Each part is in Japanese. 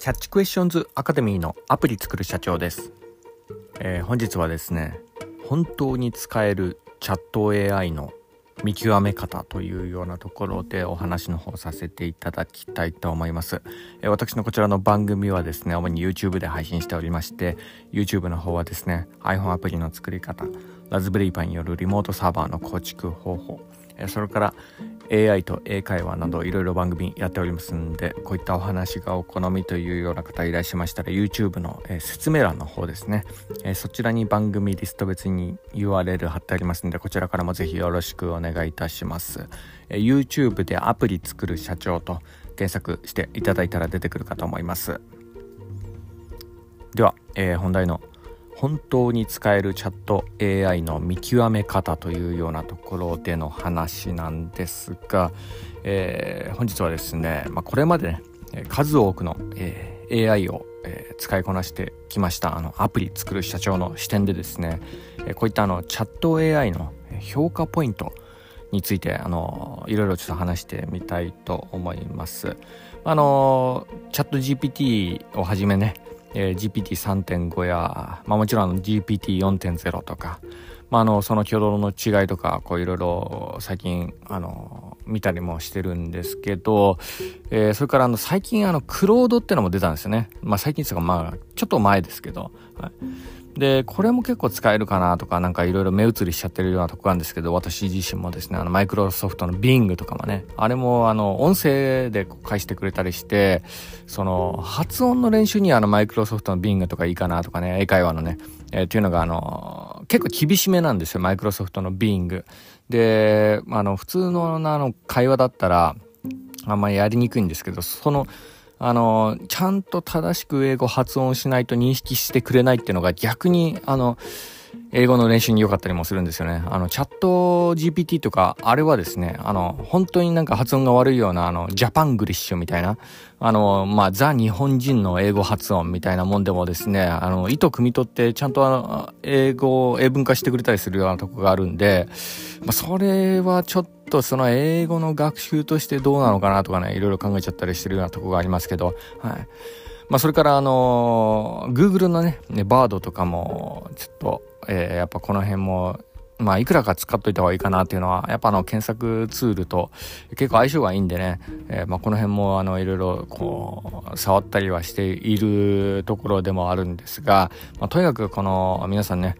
Catch Questions アカデミーのアプリ作る社長です、本日はですね、本当に使えるチャット AI の見極め方というようなところでお話の方させていただきたいと思います、私のこちらの番組はですね、主に YouTube で配信しておりまして、 YouTube の方はですね、 iPhone アプリの作り方、ラズベリーパイによるリモートサーバーの構築方法、それから AI と英会話などいろいろ番組やっておりますんで、こういったお話がお好みというような方いらっしゃいましたら YouTube の説明欄の方ですね、そちらに番組リスト別に URL 貼ってありますんで、こちらからもぜひよろしくお願いいたします。YouTube でアプリ作る社長と検索していただいたら出てくるかと思います。では、本題の本当に使えるチャット AI の見極め方というようなところでの話なんですが、本日はですね、これまで、数多くの、AI を、使いこなしてきましたアプリ作る社長の視点でですね、こういったチャット AI の評価ポイントについていろいろちょっと話してみたいと思います。チャット GPT をはじめね、GPT3.5 や、もちろんGPT4.0 とか、その挙動の違いとかいろいろ最近見たりもしてるんですけど、それから最近クロードってのも出たんですよね。最近ですが、ちょっと前ですけど、はい、でこれも結構使えるかなとか、なんかいろいろ目移りしちゃってるようなとこなんですけど、私自身もですね、マイクロソフトの Bing とかもね、あれも音声で返してくれたりして、その発音の練習にはマイクロソフトの Bing とかいいかなとかね、英会話のね、っていうのが結構厳しめなんですよ、マイクロソフトの Bing で、普通の会話だったらあんまりやりにくいんですけど、ちゃんと正しく英語発音しないと認識してくれないっていうのが、逆に英語の練習に良かったりもするんですよね。チャット GPT とか、あれはですね、本当になんか発音が悪いような、ジャパングリッシュみたいな、ザ日本人の英語発音みたいなもんでもですね、意図汲み取って、ちゃんと英語を英文化してくれたりするようなとこがあるんで、それはちょっとその英語の学習としてどうなのかなとかね、いろいろ考えちゃったりしてるようなとこがありますけど、はい。それからGoogle のね、Bard とかも、ちょっと、やっぱこの辺もいくらか使っといた方がいいかなっていうのは、やっぱ検索ツールと結構相性がいいんでね、この辺もいろいろ触ったりはしているところでもあるんですが、とにかく皆さんね、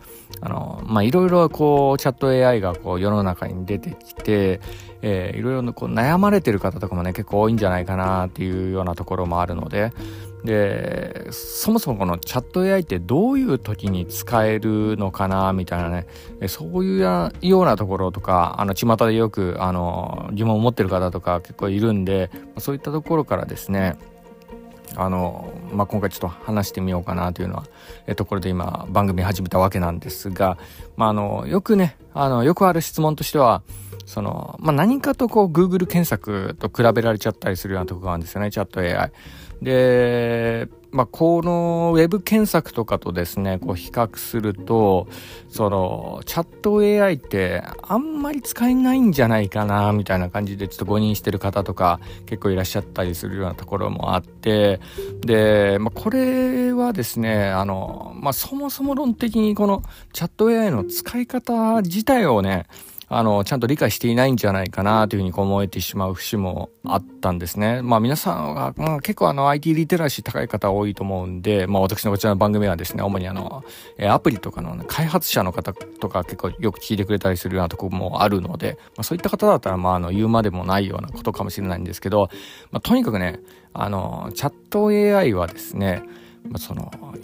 いろいろチャット AI が世の中に出てきて、いろいろ悩まれてる方とかもね、結構多いんじゃないかなっていうようなところもあるので、そもそもこのチャット AI ってどういう時に使えるのかなみたいなね、そういうようなところとか、巷でよく疑問を持ってる方とか結構いるんで、そういったところからですね、今回ちょっと話してみようかなというのは、ところで今番組始めたわけなんですが、よくね、よくある質問としては、何かとGoogle 検索と比べられちゃったりするようなところがあるんですよね、チャット AI で、このウェブ検索とかとですね、比較すると、チャット AI ってあんまり使えないんじゃないかなみたいな感じでちょっと誤認してる方とか結構いらっしゃったりするようなところもあって、で、これはですね、そもそも論的にこのチャット AI の使い方自体をね、ちゃんと理解していないんじゃないかなというふうに思えてしまう節もあったんですね。皆さんが、結構IT リテラシー高い方多いと思うんで、私のこちらの番組はですね、主にアプリとかの開発者の方とか結構よく聞いてくれたりするようなとこもあるので、そういった方だったら、言うまでもないようなことかもしれないんですけど、とにかくね、チャット AI はですね、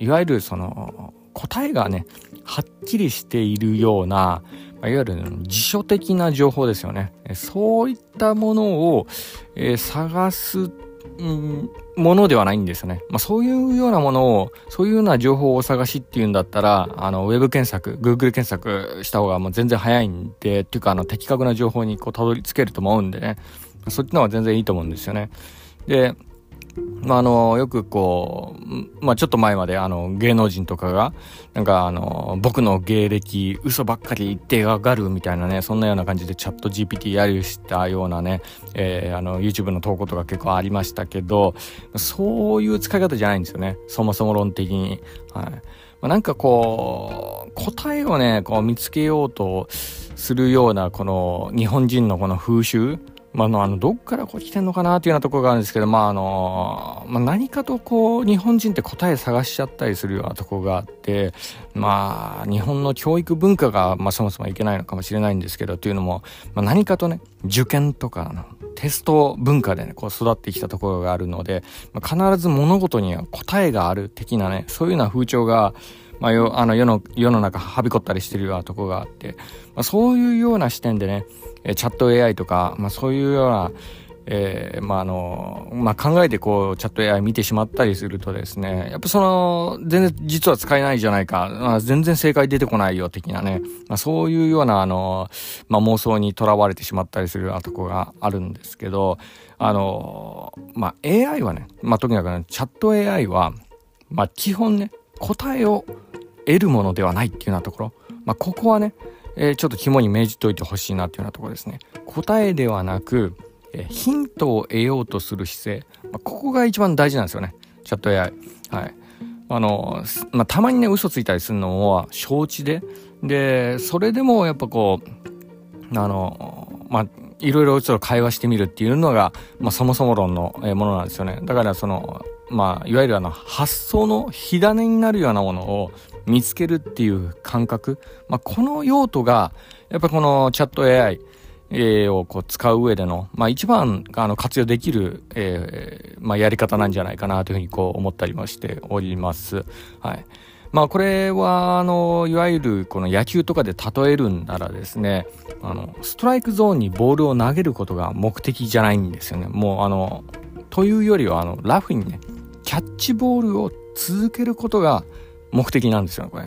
いわゆる答えがね、はっきりしているような、いわゆる辞書的な情報ですよね。そういったものを、探すものではないんですよね。そういうようなものを、そういうような情報をお探しっていうんだったら、ウェブ検索、Google 検索した方が全然早いんで、っていうか的確な情報にたどり着けると思うんでね。そっちの方が全然いいと思うんですよね。で、よくこう、ちょっと前まで芸能人とかがなんか僕の芸歴嘘ばっかり言ってやがるみたいなね、そんなような感じでチャット GPT やりしたようなね、YouTube の投稿とか結構ありましたけど、そういう使い方じゃないんですよね、そもそも論的に。はい。なんかこう答えをねこう見つけようとするようなこの日本人のこの風習、どっからこう来てんのかなっていうようなところがあるんですけど、何かとこう日本人って答え探しちゃったりするようなところがあって、日本の教育文化が、そもそもいけないのかもしれないんですけど、というのも、何かとね受験とかテスト文化でねこう育ってきたところがあるので、必ず物事には答えがある的なね、そういうような風潮が、世の中はびこったりしてるようなところがあって、そういうような視点でねチャット AI とか、そういうような、考えてこうチャット AI 見てしまったりするとですね、やっぱ全然実は使えないじゃないか、全然正解出てこないよ的なね、そういうような妄想にとらわれてしまったりするようなとこがあるんですけど、AI はね、とにかくねチャット AI は、基本ね答えを得るものではないっていうようなところ、ここはねちょっと肝に銘じといてほしいなというようなところですね。答えではなく、ヒントを得ようとする姿勢、ここが一番大事なんですよね、チャット AI。はい。たまにね嘘ついたりするのは承知で、それでもやっぱこういろいろちょっと会話してみるっていうのが、そもそも論のものなんですよね。だからいわゆる発想の火種になるようなものを見つけるっていう感覚、この用途がやっぱこのチャット AI をこう使う上での、一番活用できる、やり方なんじゃないかなというふうにこう思ったりもしております。はい。これはいわゆるこの野球とかで例えるんならですね、ストライクゾーンにボールを投げることが目的じゃないんですよね。もうというよりはラフにねキャッチボールを続けることが目的なんですよね、これ。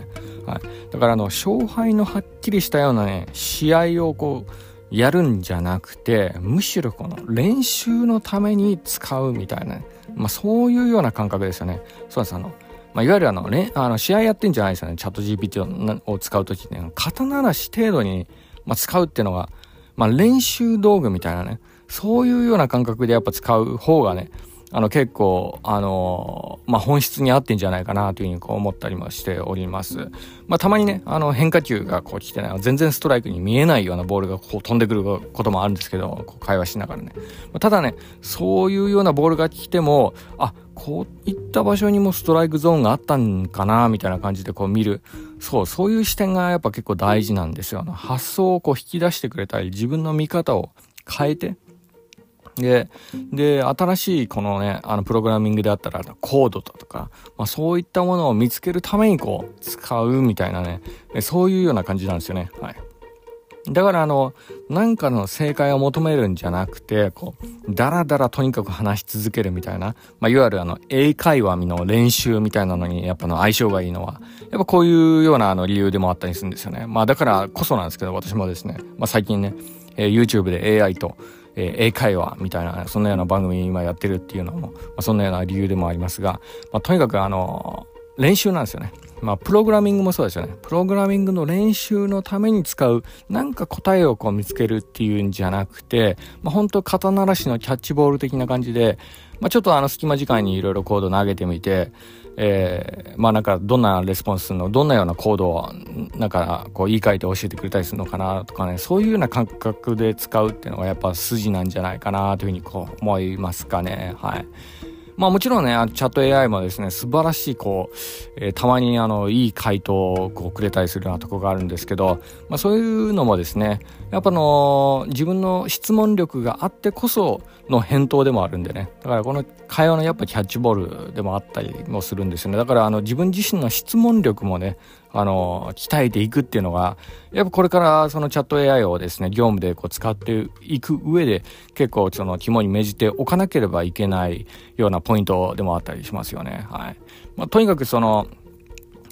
はい。だから勝敗のはっきりしたようなね試合をこうやるんじゃなくて、むしろこの練習のために使うみたいな、そういうような感覚ですよね。そうです。いわゆる試合やってんじゃないですよね、チャット GPT を使うときって、肩慣らし程度に、使うっていうのが、練習道具みたいなね、そういうような感覚でやっぱ使う方がね、結構、本質に合ってんじゃないかなというふうにこう思ったりもしております。たまにね、変化球がこう来てない、全然ストライクに見えないようなボールがこう飛んでくることもあるんですけど、こう会話しながらね。ただね、そういうようなボールが来ても、こういった場所にもストライクゾーンがあったんかなみたいな感じでこう見る、そういう視点がやっぱ結構大事なんですよ。発想をこう引き出してくれたり、自分の見方を変えて、で新しいこのねプログラミングであったらコードとか、そういったものを見つけるためにこう使うみたいなね、そういうような感じなんですよね。はい。だから何かの正解を求めるんじゃなくて、こうだらだらとにかく話し続けるみたいな、いわゆる英会話の練習みたいなのにやっぱ相性がいいのはやっぱこういうような理由でもあったりするんですよね。だからこそなんですけど、私もですね、最近ね、YouTube で AI と英会話みたいな、そんなような番組今やってるっていうのも、そんなような理由でもありますが、とにかく練習なんですよね。プログラミングもそうですよね。プログラミングの練習のために使う、なんか答えをこう見つけるっていうんじゃなくて、ほんと肩慣らしのキャッチボール的な感じで、ちょっと隙間時間にいろいろコード投げてみて、なんかどんなレスポンスするの、どんなようなコードをなんかこう言い換えて教えてくれたりするのかなとかね、そういうような感覚で使うっていうのがやっぱ筋なんじゃないかなというふうにこう思いますかね。はい。もちろんね、チャット AI もですね、素晴らしい、こう、たまにいい回答をこうくれたりするようなとこがあるんですけど、そういうのもですね、やっぱ自分の質問力があってこその返答でもあるんでね、だからこの会話のやっぱキャッチボールでもあったりもするんですよね。だから自分自身の質問力もね、鍛えていくっていうのが、やっぱこれからそのチャット AI をですね、業務でこう使っていく上で、結構その肝に銘じておかなければいけないようなポイントでもあったりしますよね。はい。とにかく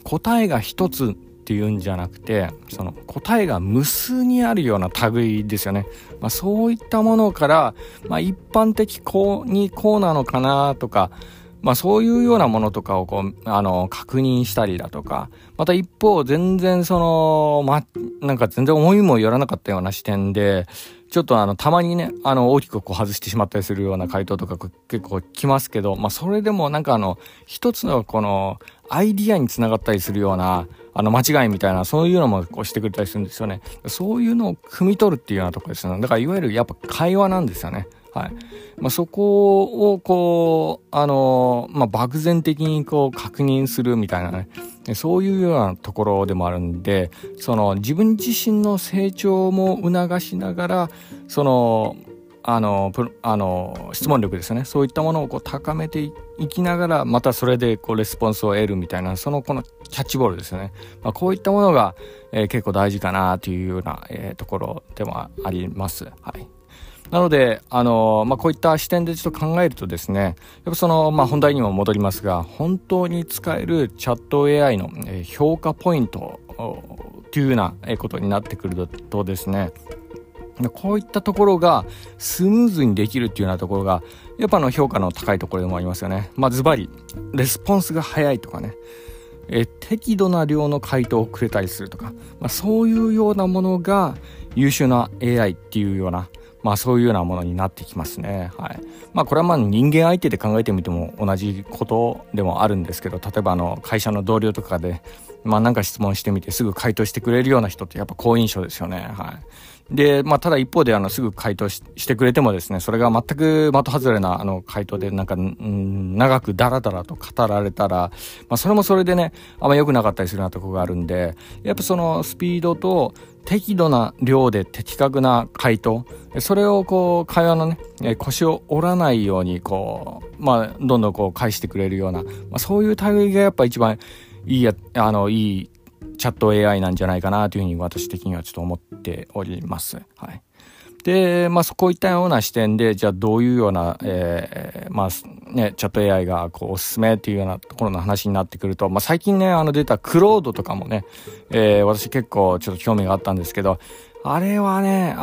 答えが一つっていうんじゃなくて、その答えが無数にあるような類ですよね。そういったものから、一般的にこうなのかなとか、そういうようなものとかを確認したりだとか、また一方全然なんか全然思いもよらなかったような視点で、ちょっとたまにね、大きく外してしまったりするような回答とか結構来ますけど、それでもなんか一つのこのアイディアにつながったりするような、間違いみたいな、そういうのもしてくれたりするんですよね。そういうのを汲み取るっていうようなところですね。だからいわゆるやっぱ会話なんですよね。はい。そこを漠然的に確認するみたいなね。そういうようなところでもあるんで、自分自身の成長も促しながら、質問力ですね。そういったものを高めていきながら、またそれでレスポンスを得るみたいな、このキャッチボールですよね。こういったものが、結構大事かなというような、ところでもあります。はい。なので、こういった視点でちょっと考えるとですね、やっぱ本題にも戻りますが、本当に使えるチャット AI の評価ポイントというようなことになってくるとですね、こういったところがスムーズにできるっていうようなところが、やっぱ評価の高いところでもありますよね。ズバリ、レスポンスが早いとかね、適度な量の回答をくれたりするとか、そういうようなものが優秀な AI っていうような、そういうようなものになってきますね。はい。これは人間相手で考えてみても同じことでもあるんですけど、例えば会社の同僚とかで、なんか質問してみてすぐ回答してくれるような人ってやっぱ好印象ですよね。はい。で、ただ一方ですぐ回答してくれてもですね、それが全く的外れな回答で、なんか長くダラダラと語られたら、それもそれでね、あんま良くなかったりするようなところがあるんで、やっぱスピードと適度な量で的確な回答、それを会話のね、腰を折らないようにどんどん返してくれるような、そういう類がやっぱ一番いいチャット AI なんじゃないかなというふうに私的にはちょっと思っております。はい。で、そういったような視点で、じゃあどういうような、チャット AI がおすすめっていうようなところの話になってくると、最近ね、出たクロードとかもね、私結構ちょっと興味があったんですけど、あれはね、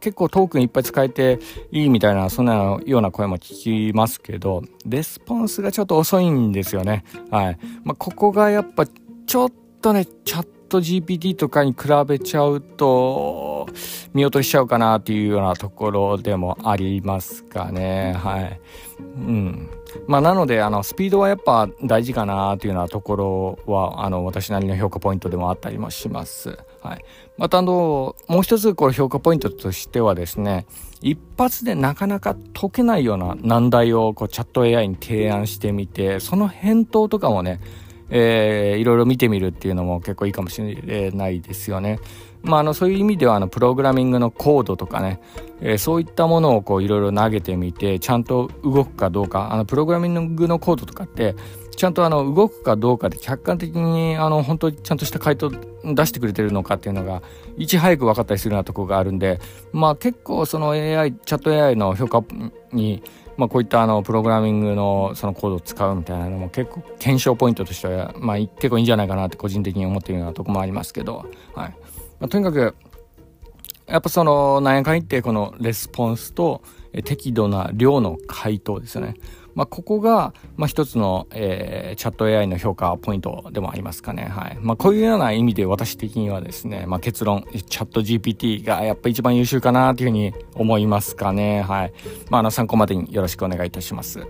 結構トークンいっぱい使えていいみたいな、そんなような声も聞きますけど、レスポンスがちょっと遅いんですよね。はい。ここがやっぱちょっとね、チャット GPT とかに比べちゃうと、見落としちゃうかなっていうようなところでもありますかね。はい。うん。なので、スピードはやっぱ大事かなというようなところは、私なりの評価ポイントでもあったりもします。はい。また、もう一つ、評価ポイントとしてはですね、一発でなかなか解けないような難題を、チャット AI に提案してみて、その返答とかもね、いろいろ見てみるっていうのも結構いいかもしれないですよね。そういう意味ではプログラミングのコードとかね、そういったものをいろいろ投げてみて、ちゃんと動くかどうか、プログラミングのコードとかってちゃんと動くかどうかで客観的に本当にちゃんとした回答出してくれてるのかっていうのがいち早く分かったりするようなところがあるんで、結構AI チャット AI の評価にこういったプログラミングのコードを使うみたいなのも結構検証ポイントとしては結構いいんじゃないかなって個人的に思っているようなとこもありますけど、はい。とにかくやっぱ何やかん言ってこのレスポンスと適度な量の回答ですよね。ここが一つの、チャット AI の評価ポイントでもありますかね。はい。こういうような意味で私的にはですね、結論、チャット GPT がやっぱ一番優秀かなというふうに思いますかね。はい。参考までによろしくお願いいたします。